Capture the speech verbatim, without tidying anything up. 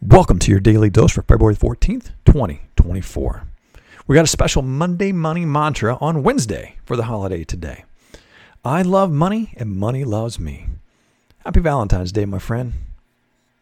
Welcome to your daily dose for February fourteenth, twenty twenty-four. We got a special Monday Money Mantra on Wednesday for the holiday today. I love money and money loves me. Happy Valentine's Day, my friend.